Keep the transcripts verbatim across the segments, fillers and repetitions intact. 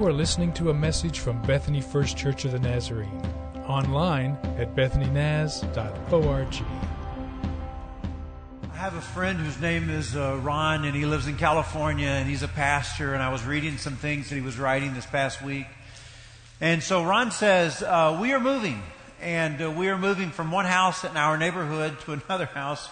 You are listening to a message from Bethany First Church of the Nazarene, online at bethanynaz dot org. I have a friend whose name is uh, Ron, and he lives in California, and he's a pastor, and I was reading some things that he was writing this past week. And so Ron says, uh, we are moving, and uh, we are moving from one house in our neighborhood to another house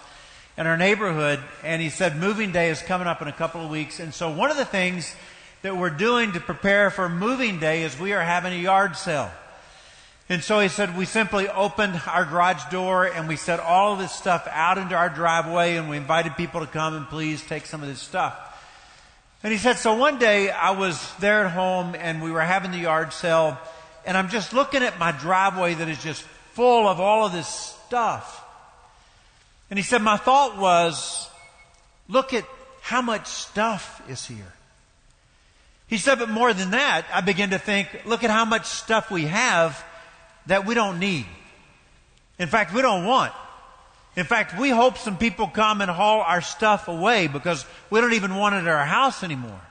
in our neighborhood, and he said moving day is coming up in a couple of weeks. And so one of the things that we're doing to prepare for moving day is we are having a yard sale. And so he said we simply opened our garage door and we set all of this stuff out into our driveway, and we invited people to come and please take some of this stuff. And he said, so one day I was there at home and we were having the yard sale, and I'm just looking at my driveway that is just full of all of this stuff. And he said, my thought was, look at how much stuff is here. He said, but more than that, I began to think, look at how much stuff we have that we don't need. In fact, we don't want. In fact, we hope some people come and haul our stuff away because we don't even want it at our house anymore.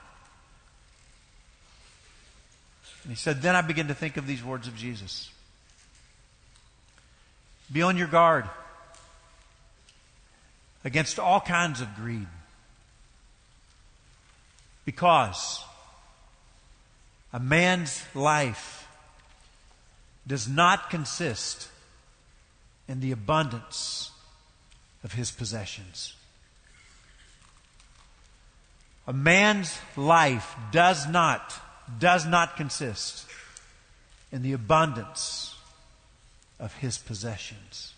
And he said, then I began to think of these words of Jesus. Be on your guard against all kinds of greed, because a man's life does not consist in the abundance of his possessions. A man's life does not, does not consist in the abundance of his possessions.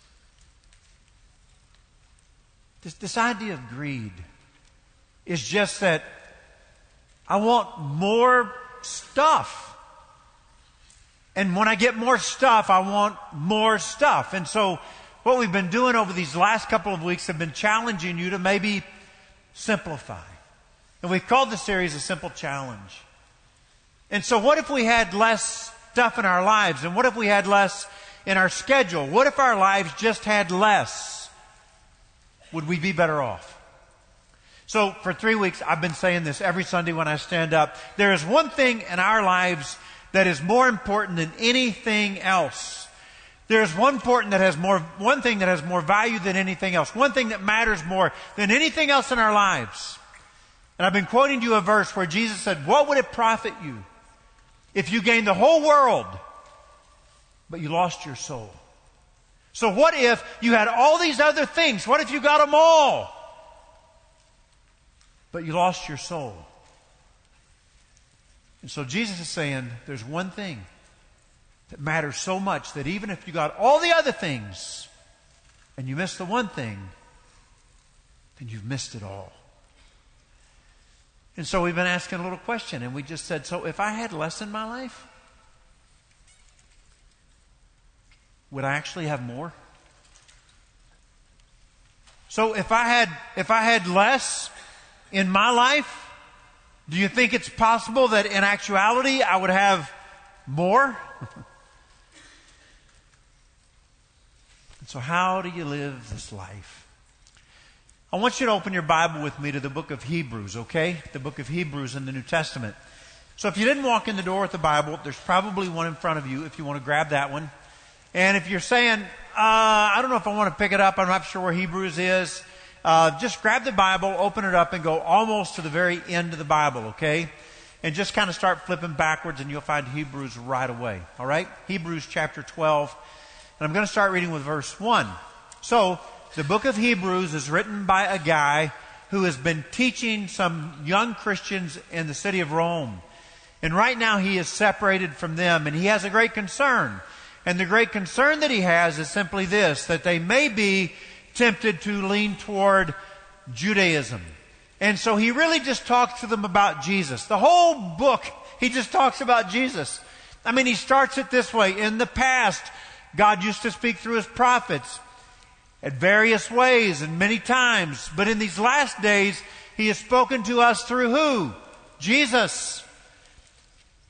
This, this idea of greed is just that I want more stuff. And when I get more stuff, I want more stuff. And so what we've been doing over these last couple of weeks have been challenging you to maybe simplify. And we've called the series a simple challenge. And so what if we had less stuff in our lives? And what if we had less in our schedule? What if our lives just had less? Would we be better off? So for three weeks, I've been saying this every Sunday when I stand up. There is one thing in our lives that is more important than anything else. There is one important that has more, one thing that has more value than anything else. One thing that matters more than anything else in our lives. And I've been quoting to you a verse where Jesus said, what would it profit you if you gained the whole world, but you lost your soul? So what if you had all these other things? What if you got them all, but you lost your soul? And so Jesus is saying there's one thing that matters so much that even if you got all the other things and you miss the one thing, then you've missed it all. And so we've been asking a little question, and we just said, so if I had less in my life, would I actually have more? So if I had, if I had less in my life, do you think it's possible that in actuality I would have more? So how do you live this life? I want you to open your Bible with me to the book of Hebrews, okay? The book of Hebrews in the New Testament. So if you didn't walk in the door with the Bible, there's probably one in front of you if you want to grab that one. And if you're saying, uh, I don't know if I want to pick it up, I'm not sure where Hebrews is, Uh, just grab the Bible, open it up, and go almost to the very end of the Bible, okay? And just kind of start flipping backwards, and you'll find Hebrews right away, all right? Hebrews chapter twelve, and I'm going to start reading with verse one. So, the book of Hebrews is written by a guy who has been teaching some young Christians in the city of Rome. And right now he is separated from them, and he has a great concern. And the great concern that he has is simply this, that they may be tempted to lean toward Judaism. And so he really just talks to them about Jesus. The whole book, he just talks about Jesus. I mean, he starts it this way. In the past, God used to speak through his prophets at various ways and many times. But in these last days, he has spoken to us through who? Jesus.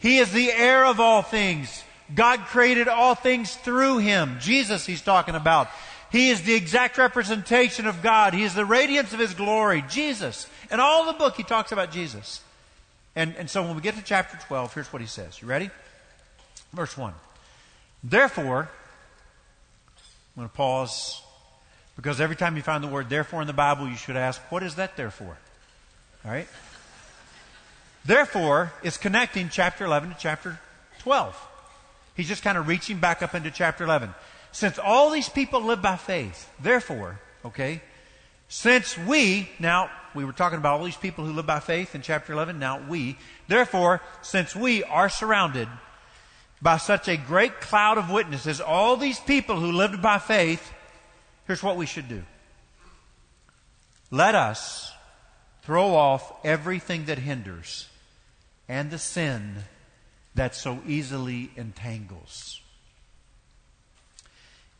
He is the heir of all things. God created all things through him. Jesus he's talking about. He is the exact representation of God. He is the radiance of his glory, Jesus. In all the book, he talks about Jesus. And, and so when we get to chapter twelve, here's what he says. You ready? Verse one. Therefore, I'm going to pause, because every time you find the word therefore in the Bible, you should ask, what is that there for? All right? Therefore, it's connecting chapter eleven to chapter twelve. He's just kind of reaching back up into chapter eleven. Since all these people live by faith, therefore, okay, since we, now we were talking about all these people who live by faith in chapter eleven, now we, therefore, since we are surrounded by such a great cloud of witnesses, all these people who lived by faith, here's what we should do. Let us throw off everything that hinders and the sin that so easily entangles.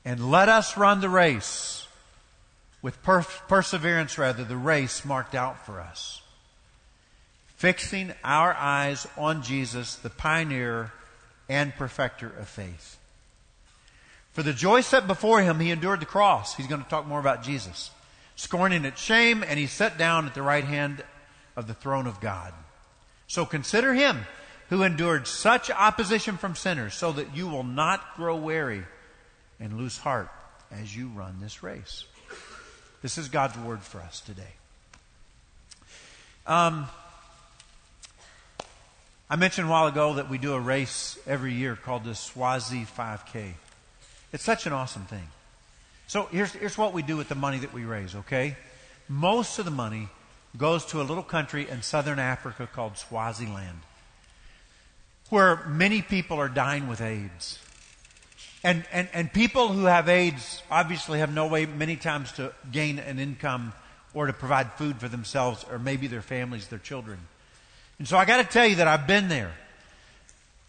And let us run the race with per- perseverance, rather, the race marked out for us, fixing our eyes on Jesus, the pioneer and perfecter of faith. For the joy set before him, he endured the cross. He's going to talk more about Jesus. Scorning its shame, and he sat down at the right hand of the throne of God. So consider him who endured such opposition from sinners, so that you will not grow weary and lose heart as you run this race. This is God's word for us today. Um, I mentioned a while ago that we do a race every year called the Swazi five K. It's such an awesome thing. So here's, here's what we do with the money that we raise, okay? Most of the money goes to a little country in southern Africa called Swaziland, where many people are dying with AIDS. And, and and people who have AIDS obviously have no way many times to gain an income or to provide food for themselves or maybe their families, their children. And so I got to tell you that I've been there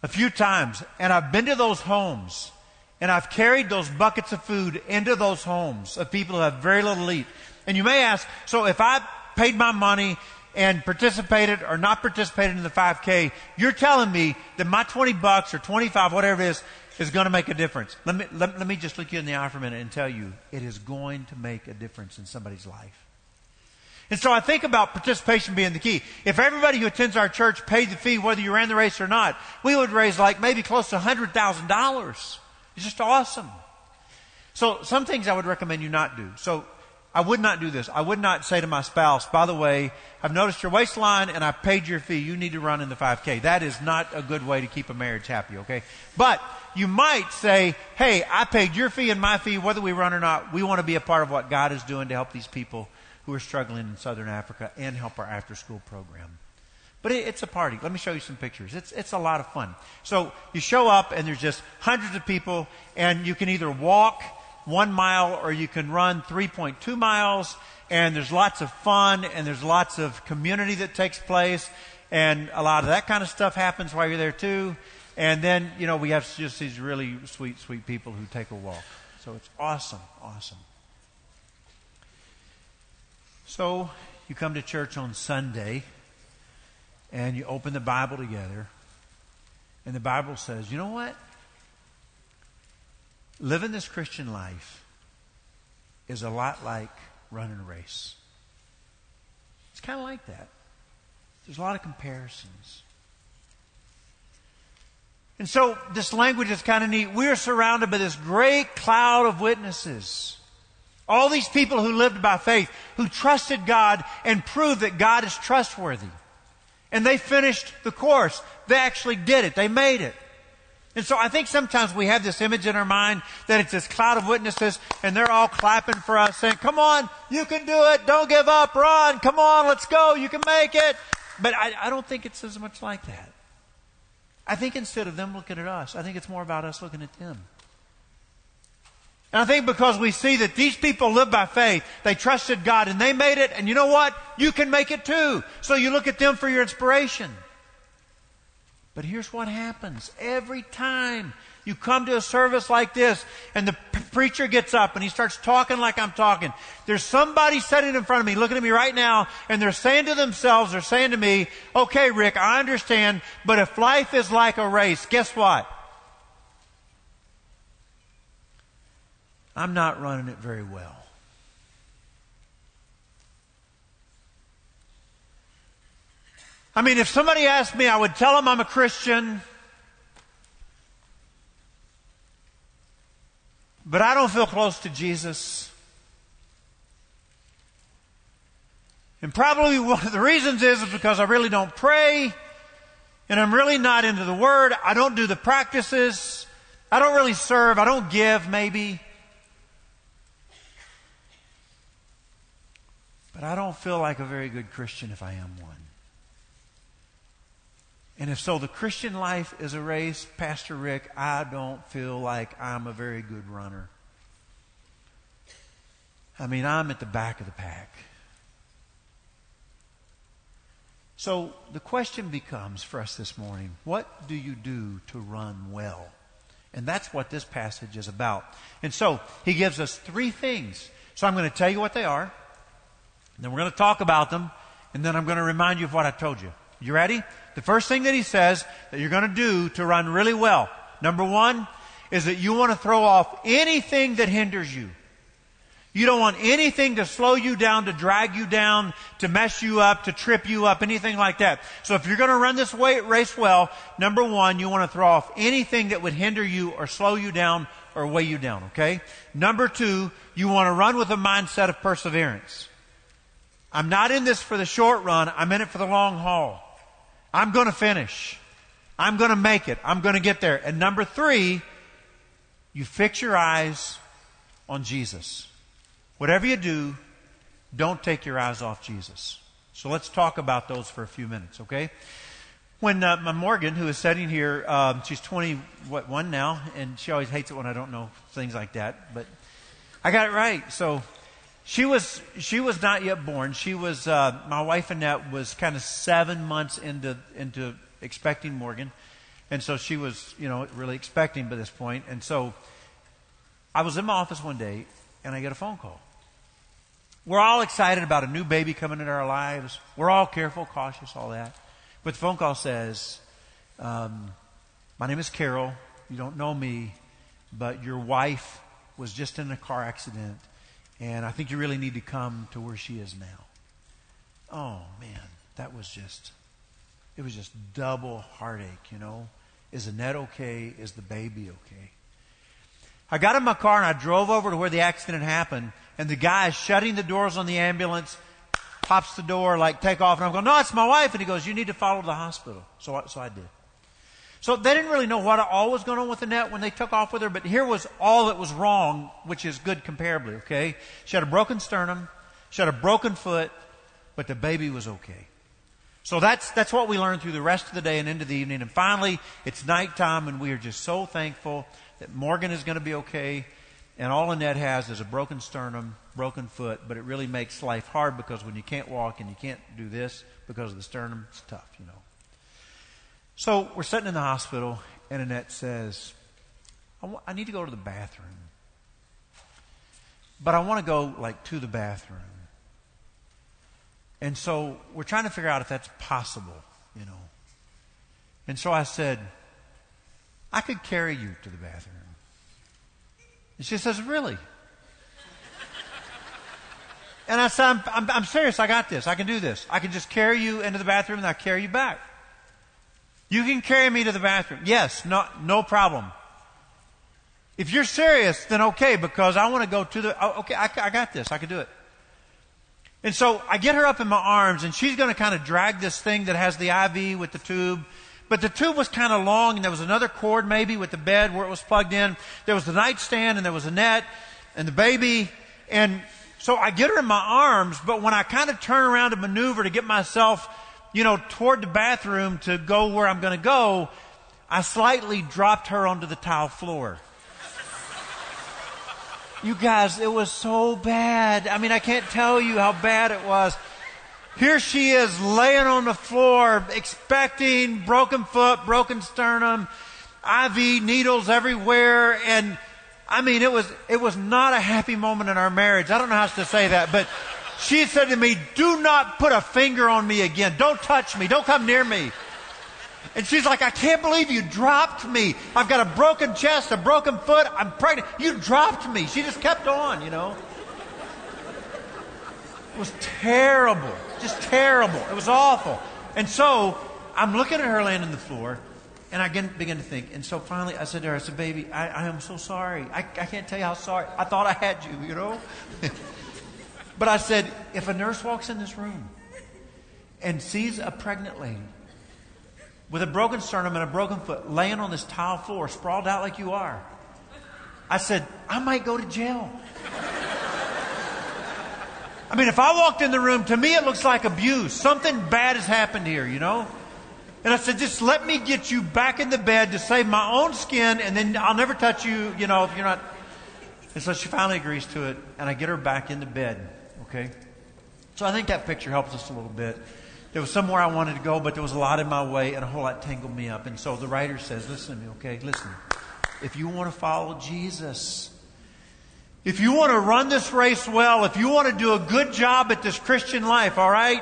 a few times, and I've been to those homes, and I've carried those buckets of food into those homes of people who have very little to eat. And you may ask, so if I paid my money and participated or not participated in the five K, you're telling me that my twenty bucks or twenty-five, whatever it is, is going to make a difference. Let me, let, let me just look you in the eye for a minute and tell you, it is going to make a difference in somebody's life. And so I think about participation being the key. If everybody who attends our church paid the fee, whether you ran the race or not, we would raise like maybe close to one hundred thousand dollars. It's just awesome. So some things I would recommend you not do. So I would not do this. I would not say to my spouse, by the way, I've noticed your waistline and I paid your fee. You need to run in the five K. That is not a good way to keep a marriage happy, okay? But you might say, hey, I paid your fee and my fee, whether we run or not, we want to be a part of what God is doing to help these people who are struggling in southern Africa and help our after-school program. But it, it's a party. Let me show you some pictures. It's it's a lot of fun. So you show up and there's just hundreds of people, and you can either walk one mile or you can run three point two miles, and there's lots of fun and there's lots of community that takes place, and a lot of that kind of stuff happens while you're there too. And then, you know, we have just these really sweet, sweet people who take a walk. So it's awesome, awesome. So you come to church on Sunday and you open the Bible together, and the Bible says, you know what? Living this Christian life is a lot like running a race. It's kind of like that. There's a lot of comparisons. And so this language is kind of neat. We are surrounded by this great cloud of witnesses. All these people who lived by faith, who trusted God and proved that God is trustworthy. And they finished the course. They actually did it. They made it. And so I think sometimes we have this image in our mind that it's this cloud of witnesses, and they're all clapping for us saying, come on, you can do it. Don't give up. Run. Come on, let's go. You can make it. But I, I don't think it's as much like that. I think instead of them looking at us, I think it's more about us looking at them. And I think because we see that these people live by faith, they trusted God and they made it, and you know what? You can make it too. So you look at them for your inspiration. But here's what happens. Every time you come to a service like this and the p- preacher gets up and he starts talking like I'm talking, there's somebody sitting in front of me, looking at me right now, and they're saying to themselves, they're saying to me, okay, Rick, I understand, but if life is like a race, guess what? I'm not running it very well. I mean, if somebody asked me, I would tell them I'm a Christian. But I don't feel close to Jesus. And probably one of the reasons is because I really don't pray. And I'm really not into the Word. I don't do the practices. I don't really serve. I don't give, maybe. But I don't feel like a very good Christian if I am one. And if so, the Christian life is a race, Pastor Rick, I don't feel like I'm a very good runner. I mean, I'm at the back of the pack. So the question becomes for us this morning, what do you do to run well? And that's what this passage is about. And so he gives us three things. So I'm going to tell you what they are. And then we're going to talk about them. And then I'm going to remind you of what I told you. You ready? The first thing that he says that you're going to do to run really well, number one, is that you want to throw off anything that hinders you. You don't want anything to slow you down, to drag you down, to mess you up, to trip you up, anything like that. So if you're going to run this race well, number one, you want to throw off anything that would hinder you or slow you down or weigh you down, okay? Number two, you want to run with a mindset of perseverance. I'm not in this for the short run. I'm in it for the long haul. I'm going to finish. I'm going to make it. I'm going to get there. And number three, you fix your eyes on Jesus. Whatever you do, don't take your eyes off Jesus. So let's talk about those for a few minutes, okay? When uh, my Morgan, who is sitting here, um, she's twenty-one now, and she always hates it when I don't know things like that, but I got it right. So she was she was not yet born. She was uh, my wife Annette was kind of seven months into into expecting Morgan, and so she was you know really expecting by this point. And so I was in my office one day, and I get a phone call. We're all excited about a new baby coming into our lives. We're all careful, cautious, all that. But the phone call says, um, my name is Carol. You don't know me, but your wife was just in a car accident, and I think you really need to come to where she is now. Oh, man, that was just, it was just double heartache, you know. Is Annette okay? Is the baby okay? I got in my car and I drove over to where the accident happened, and the guy is shutting the doors on the ambulance, pops the door, like, take off. And I'm going, no, it's my wife. And he goes, you need to follow to the hospital. So I, so I did. So they didn't really know what all was going on with Annette when they took off with her, but here was all that was wrong, which is good comparably, okay? She had a broken sternum. She had a broken foot, but the baby was okay. So that's that's what we learned through the rest of the day and into the evening. And finally, it's nighttime, and we are just so thankful that Morgan is going to be okay, and all Annette has is a broken sternum, broken foot, but it really makes life hard because when you can't walk and you can't do this because of the sternum, it's tough, you know. So we're sitting in the hospital, and Annette says, I, w- I need to go to the bathroom, but I want to go, like, to the bathroom. And so we're trying to figure out if that's possible, you know. And so I said, I could carry you to the bathroom. And she says, really? And I said, I'm, I'm, I'm serious. I got this. I can do this. I can just carry you into the bathroom and I'll carry you back. You can carry me to the bathroom. Yes, no, no problem. If you're serious, then okay, because I want to go to the, oh, okay, I, I got this. I can do it. And so I get her up in my arms, and she's going to kind of drag this thing that has the I V with the tube. But the tube was kind of long, and there was another cord maybe with the bed where it was plugged in. There was the nightstand, and there was a net, and the baby. And so I get her in my arms, but when I kind of turn around to maneuver to get myself, you know, toward the bathroom to go where I'm going to go, I slightly dropped her onto the tile floor. You guys, it was so bad. I mean, I can't tell you how bad it was. Here she is laying on the floor, expecting, broken foot, broken sternum, I V needles everywhere. And I mean, it was, it was not a happy moment in our marriage. I don't know how else to say that, but she said to me, do not put a finger on me again. Don't touch me. Don't come near me. And she's like, I can't believe you dropped me. I've got a broken chest, a broken foot. I'm pregnant. You dropped me. She just kept on, you know. It was terrible. Just terrible. It was awful. And so I'm looking at her laying on the floor, and I begin to think. And so finally I said to her, I said, baby, I, I am so sorry. I, I can't tell you how sorry. I thought I had you, you know. But I said, if a nurse walks in this room and sees a pregnant lady with a broken sternum and a broken foot laying on this tile floor, sprawled out like you are, I said, I might go to jail. I mean, if I walked in the room, to me it looks like abuse. Something bad has happened here, you know. And I said, just let me get you back in the bed to save my own skin, and then I'll never touch you, you know, if you're not. And so she finally agrees to it, and I get her back in the bed, okay? So I think that picture helps us a little bit. There was somewhere I wanted to go, but there was a lot in my way, and a whole lot tangled me up. And so the writer says, listen to me, okay? Listen. If you want to follow Jesus, if you want to run this race well, if you want to do a good job at this Christian life, all right?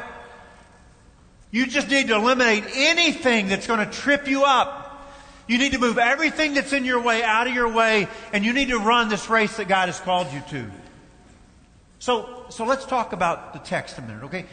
You just need to eliminate anything that's going to trip you up. You need to move everything that's in your way out of your way, and you need to run this race that God has called you to. So, so let's talk about the text a minute, okay?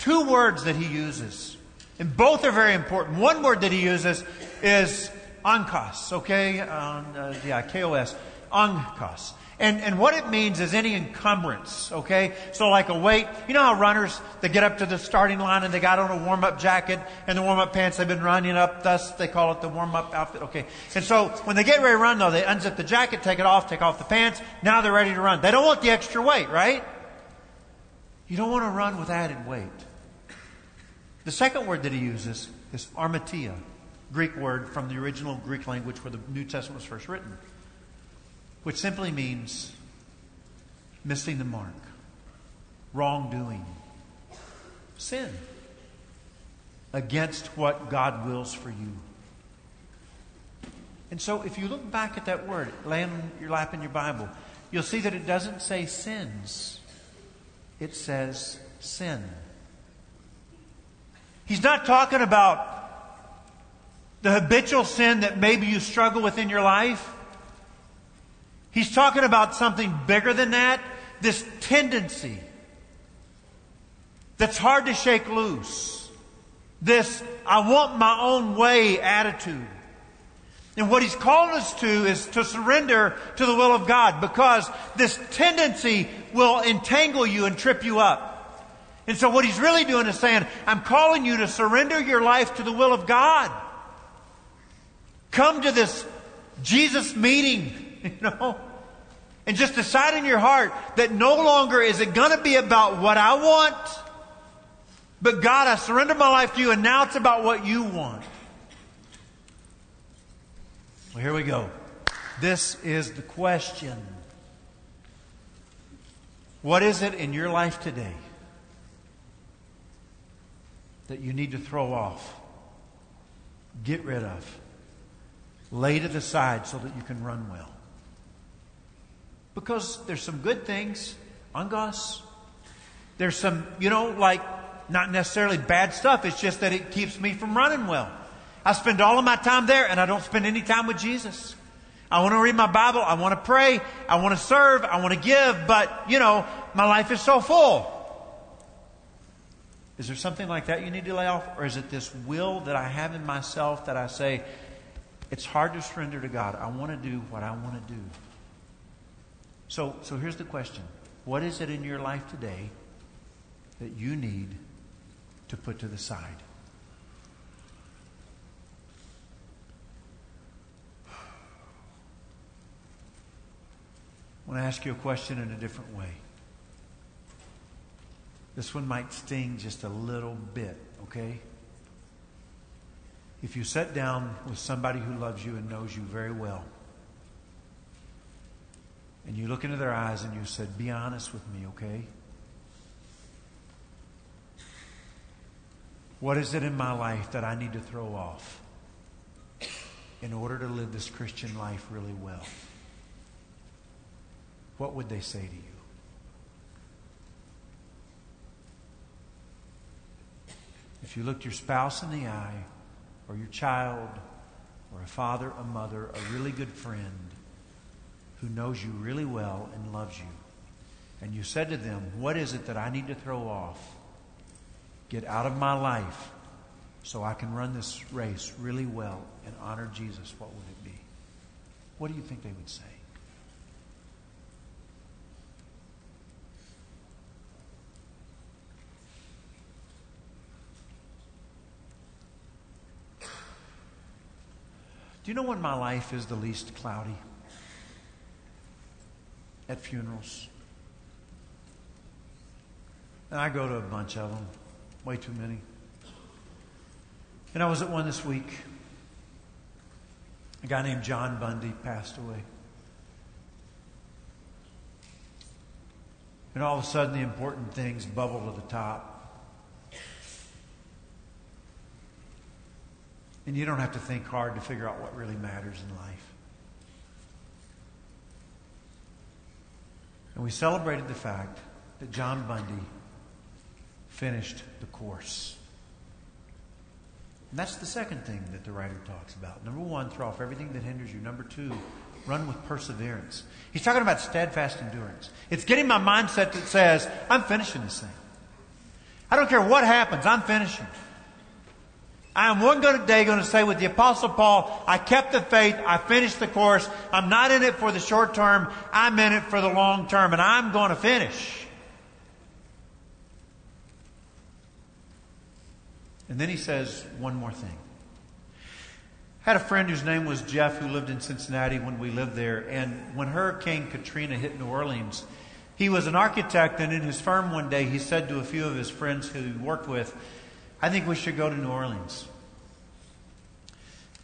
Two words that he uses, and both are very important. One word that he uses is ankos, okay? Um, uh, yeah, K O S, ankos. And, and what it means is any encumbrance, okay? So like a weight. You know how runners, they get up to the starting line and they got on a warm-up jacket and the warm-up pants they've been running up, thus they call it the warm-up outfit, okay? And so when they get ready to run, though, they unzip the jacket, take it off, take off the pants. Now they're ready to run. They don't want the extra weight, right? You don't want to run with added weight. The second word that he uses is armatia, Greek word from the original Greek language where the New Testament was first written, which simply means missing the mark, wrongdoing, sin against what God wills for you. And so if you look back at that word, laying on your lap in your Bible, you'll see that it doesn't say sins. It says sin. He's not talking about the habitual sin that maybe you struggle with in your life. He's talking about something bigger than that, this tendency that's hard to shake loose, this I want my own way attitude. And what he's calling us to is to surrender to the will of God, because this tendency will entangle you and trip you up. And so what he's really doing is saying, I'm calling you to surrender your life to the will of God. Come to this Jesus meeting, you know, and just decide in your heart that no longer is it going to be about what I want, but God, I surrender my life to you, and now it's about what you want. Well, here we go. This is the question. What is it in your life today that you need to throw off, get rid of, lay to the side so that you can run well? Because there's some good things, ankos. There's some, you know, like not necessarily bad stuff. It's just that it keeps me from running well. I spend all of my time there and I don't spend any time with Jesus. I want to read my Bible. I want to pray. I want to serve. I want to give. But, you know, my life is so full. Is there something like that you need to lay off? Or is it this will that I have in myself that I say, it's hard to surrender to God. I want to do what I want to do. So, so here's the question. What is it in your life today that you need to put to the side? I want to ask you a question in a different way. This one might sting just a little bit, okay? If you sat down with somebody who loves you and knows you very well, and you look into their eyes and you said, be honest with me, okay? What is it in my life that I need to throw off in order to live this Christian life really well? What would they say to you? If you looked your spouse in the eye, or your child, or a father, a mother, a really good friend who knows you really well and loves you, and you said to them, what is it that I need to throw off, get out of my life so I can run this race really well and honor Jesus, what would it be? What do you think they would say? Do you know when my life is the least cloudy? At funerals. And I go to a bunch of them. Way too many. And I was at one this week. A guy named John Bundy passed away. And all of a sudden the important things bubble to the top. And you don't have to think hard to figure out what really matters in life. And we celebrated the fact that John Bundy finished the course. And that's the second thing that the writer talks about. Number one, throw off everything that hinders you. Number two, run with perseverance. He's talking about steadfast endurance. It's getting my mindset that says, I'm finishing this thing. I don't care what happens, I'm finishing. I'm one day going to say with the Apostle Paul, I kept the faith, I finished the course, I'm not in it for the short term, I'm in it for the long term, and I'm going to finish. And then he says one more thing. I had a friend whose name was Jeff who lived in Cincinnati when we lived there, and when Hurricane Katrina hit New Orleans, he was an architect, and in his firm one day he said to a few of his friends who he worked with, I think we should go to New Orleans.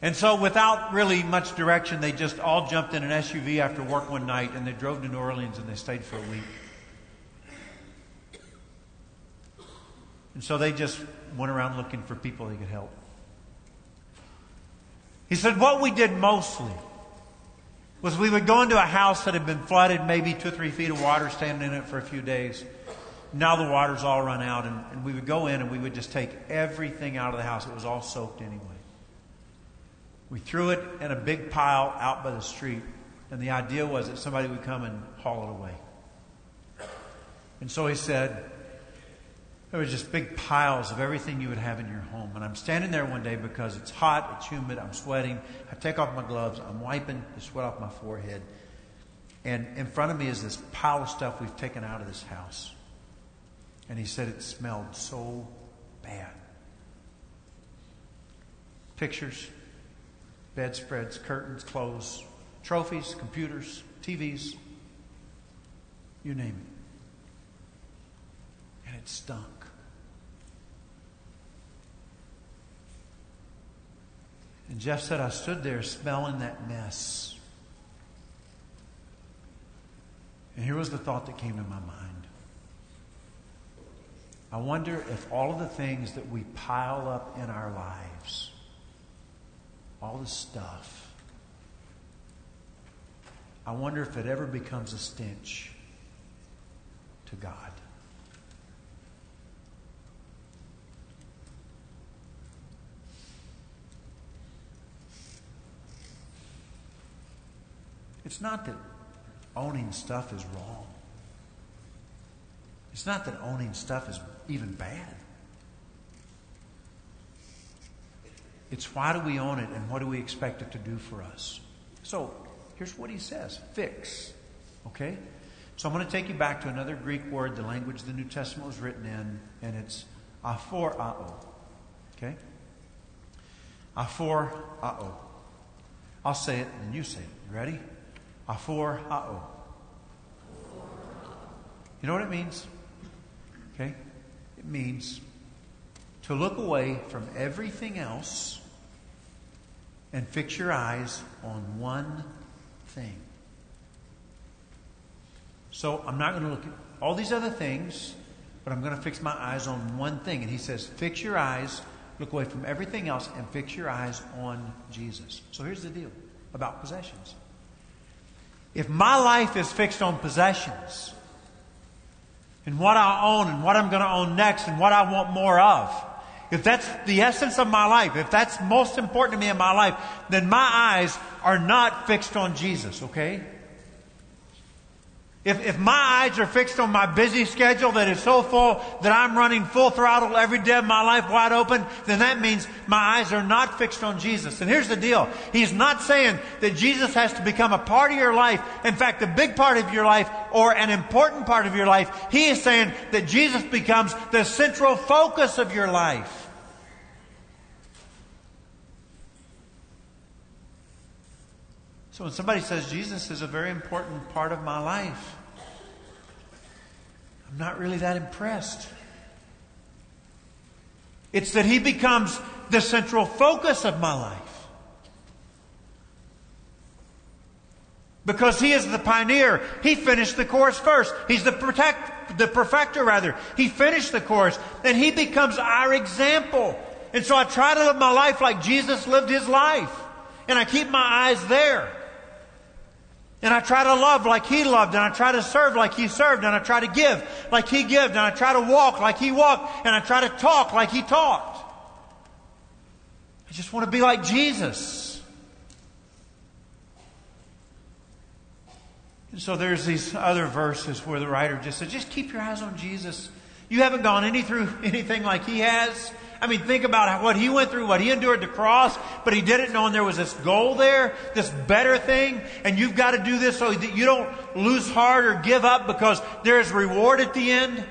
And so without really much direction, they just all jumped in an S U V after work one night and they drove to New Orleans and they stayed for a week. And so they just went around looking for people they could help. He said, what we did mostly was we would go into a house that had been flooded, maybe two or three feet of water, standing in it for a few days. Now the water's all run out, and, and we would go in and we would just take everything out of the house. It was all soaked anyway. We threw it in a big pile out by the street, and the idea was that somebody would come and haul it away. And so he said, there were just big piles of everything you would have in your home. And I'm standing there one day because it's hot, it's humid, I'm sweating. I take off my gloves, I'm wiping the sweat off my forehead. And in front of me is this pile of stuff we've taken out of this house. And he said it smelled so bad. Pictures, bedspreads, curtains, clothes, trophies, computers, T Vs, you name it. And it stunk. And Jeff said, I stood there smelling that mess. And here was the thought that came to my mind. I wonder if all of the things that we pile up in our lives, all the stuff, I wonder if it ever becomes a stench to God. It's not that owning stuff is wrong. It's not that owning stuff is even bad. It's why do we own it and what do we expect it to do for us? So here's what he says. Fix. Okay? So I'm going to take you back to another Greek word, the language the New Testament was written in, and it's aphorao. Okay? Aphorao. I'll say it and you say it. You ready? Aphorao. You know what it means? Okay? It means to look away from everything else and fix your eyes on one thing. So I'm not going to look at all these other things, but I'm going to fix my eyes on one thing. And he says, fix your eyes, look away from everything else, and fix your eyes on Jesus. So here's the deal about possessions. If my life is fixed on possessions, and what I own and what I'm going to own next and what I want more of. If that's the essence of my life, if that's most important to me in my life, then my eyes are not fixed on Jesus, okay? If, if my eyes are fixed on my busy schedule that is so full that I'm running full throttle every day of my life wide open, then that means my eyes are not fixed on Jesus. And here's the deal. He's not saying that Jesus has to become a part of your life. In fact, a big part of your life or an important part of your life. He is saying that Jesus becomes the central focus of your life. So when somebody says, Jesus is a very important part of my life, I'm not really that impressed. It's that He becomes the central focus of my life. Because He is the pioneer. He finished the course first. He's the protect, the perfecter rather. He finished the course. And He becomes our example. And so I try to live my life like Jesus lived His life. And I keep my eyes there. And I try to love like He loved, and I try to serve like He served, and I try to give like He gave, and I try to walk like He walked, and I try to talk like He talked. I just want to be like Jesus. And so there's these other verses where the writer just said, just keep your eyes on Jesus. You haven't gone any through anything like He has. I mean, think about what He went through, what He endured the cross, but He did it knowing there was this goal there, this better thing, and you've got to do this so that you don't lose heart or give up because there is reward at the end.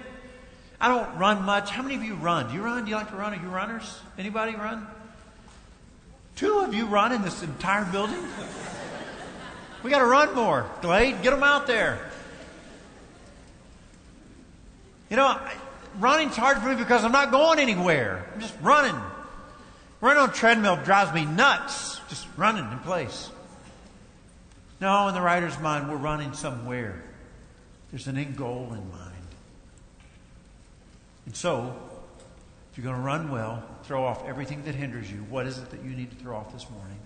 I don't run much. How many of you run? Do you run? Do you like to run? Are you runners? Anybody run? Two of you run in this entire building? We got to run more, Glade. Get them out there. You know, I, running's hard for me because I'm not going anywhere. I'm just running. Running on a treadmill drives me nuts. Just running in place. No, in the writer's mind, we're running somewhere. There's an end goal in mind. And so, if you're going to run well, throw off everything that hinders you. What is it that you need to throw off this morning?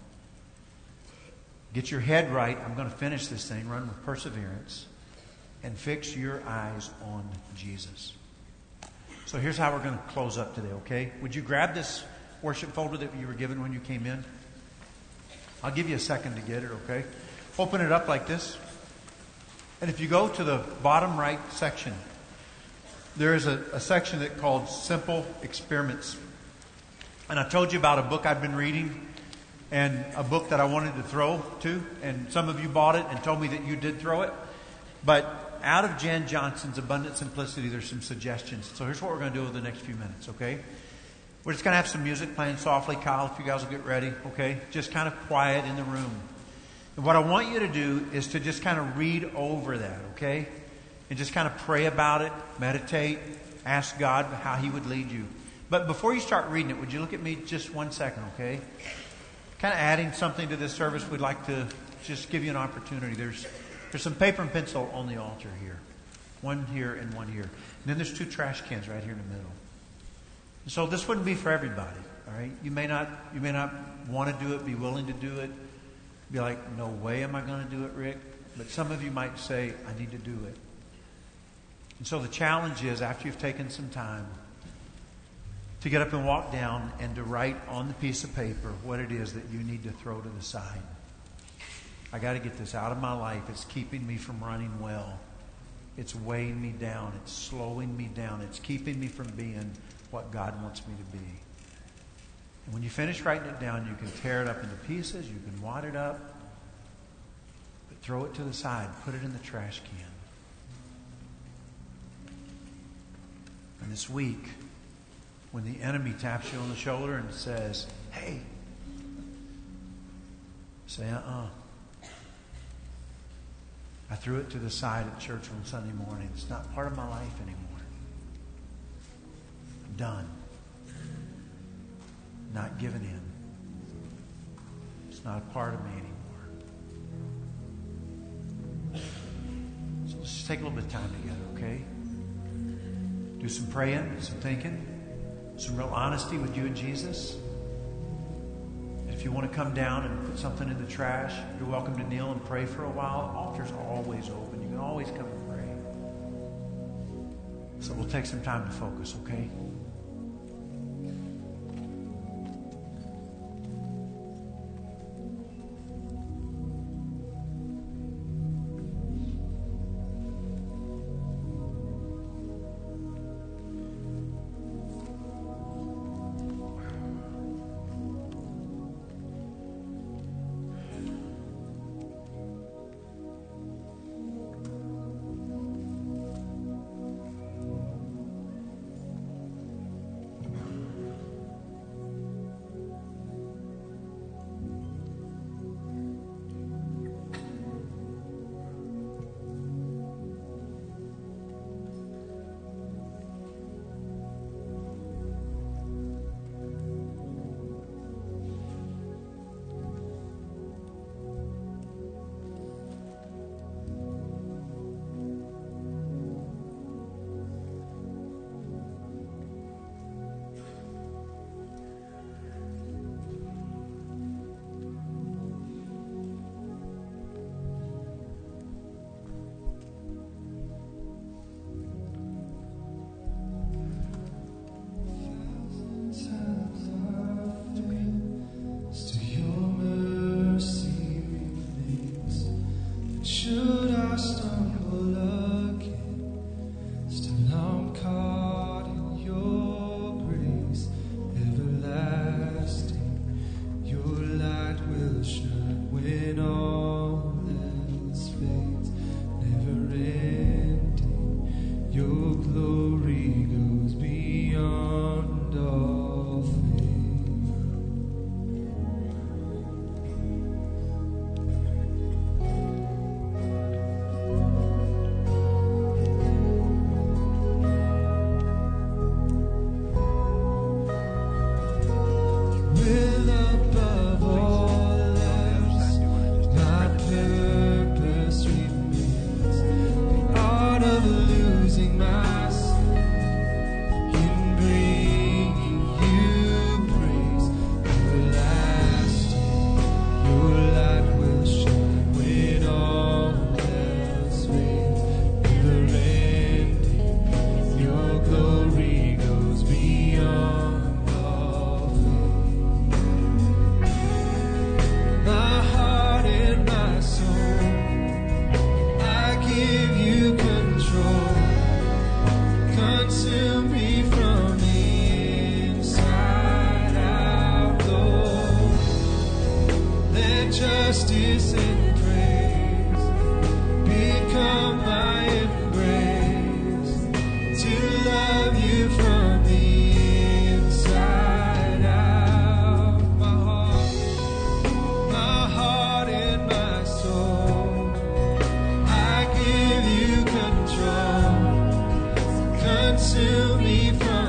Get your head right. I'm going to finish this thing. Run with perseverance. And fix your eyes on Jesus. So here's how we're going to close up today, okay? Would you grab this worship folder that you were given when you came in? I'll give you a second to get it, okay? Open it up like this. And if you go to the bottom right section, there is a, a section that's called Simple Experiments. And I told you about a book I've been reading and a book that I wanted to throw to. And some of you bought it and told me that you did throw it. But out of Jan Johnson's Abundant Simplicity, there's some suggestions. So here's what we're going to do over the next few minutes, okay? We're just going to have some music playing softly. Kyle, if you guys will get ready, okay? Just kind of quiet in the room. And what I want you to do is to just kind of read over that, okay? And just kind of pray about it, meditate, ask God how He would lead you. But before you start reading it, would you look at me just one second, okay? Kind of adding something to this service, we'd like to just give you an opportunity. There's... There's some paper and pencil on the altar here. One here and one here. And then there's two trash cans right here in the middle. And so this wouldn't be for everybody, all right? You may not you may not want to do it, be willing to do it. Be like, no way am I going to do it, Rick. But some of you might say, I need to do it. And so the challenge is, after you've taken some time, to get up and walk down and to write on the piece of paper what it is that you need to throw to the side. I got to get this out of my life. It's keeping me from running well. It's weighing me down. It's slowing me down. It's keeping me from being what God wants me to be. And when you finish writing it down, you can tear it up into pieces. You can wad it up. But throw it to the side. Put it in the trash can. And this week, when the enemy taps you on the shoulder and says, hey, say, uh-uh. I threw it to the side at church on Sunday morning. It's not part of my life anymore. I'm done. Not giving in. It's not a part of me anymore. So let's just take a little bit of time together, okay? Do some praying, some thinking, some real honesty with you and Jesus. If you want to come down and put something in the trash, you're welcome to kneel and pray for a while. The altar's always open. You can always come and pray. So we'll take some time to focus, okay? justice and praise become my embrace, to love you from the inside out. My heart, my heart and my soul, I give you control, consume me from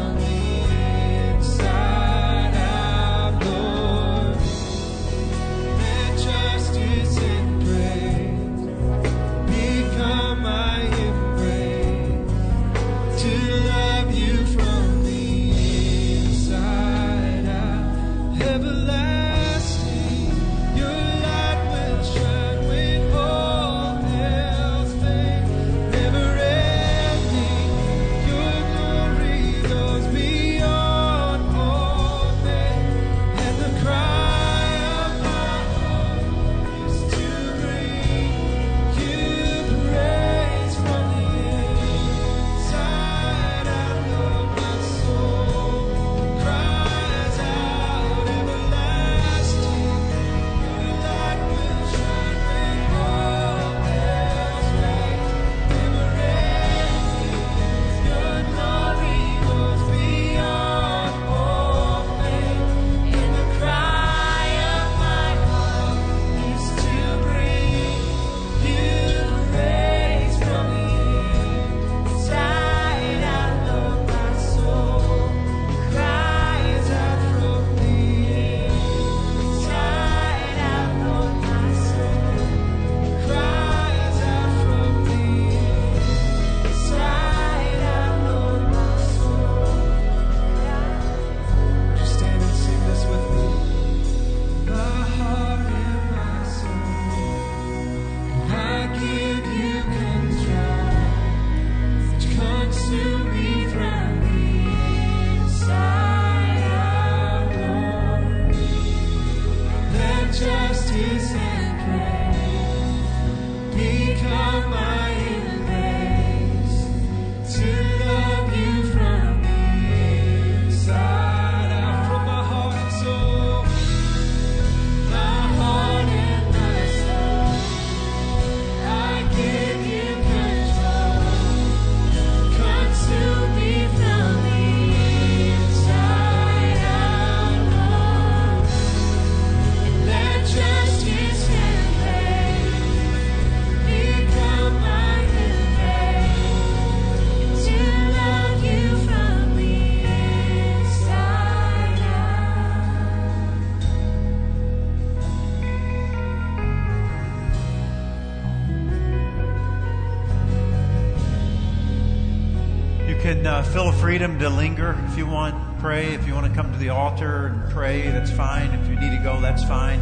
Uh, feel freedom to linger if you want. Pray if you want to come to the altar and pray. That's fine. If you need to go, that's fine.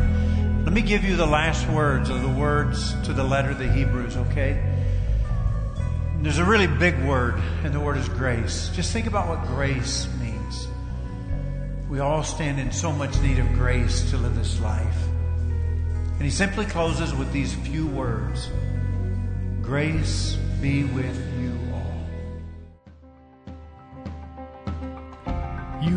Let me give you the last words of the words to the letter of the Hebrews. Okay? There's a really big word, and the word is grace. Just think about what grace means. We all stand in so much need of grace to live this life. And he simply closes with these few words: grace be with you. You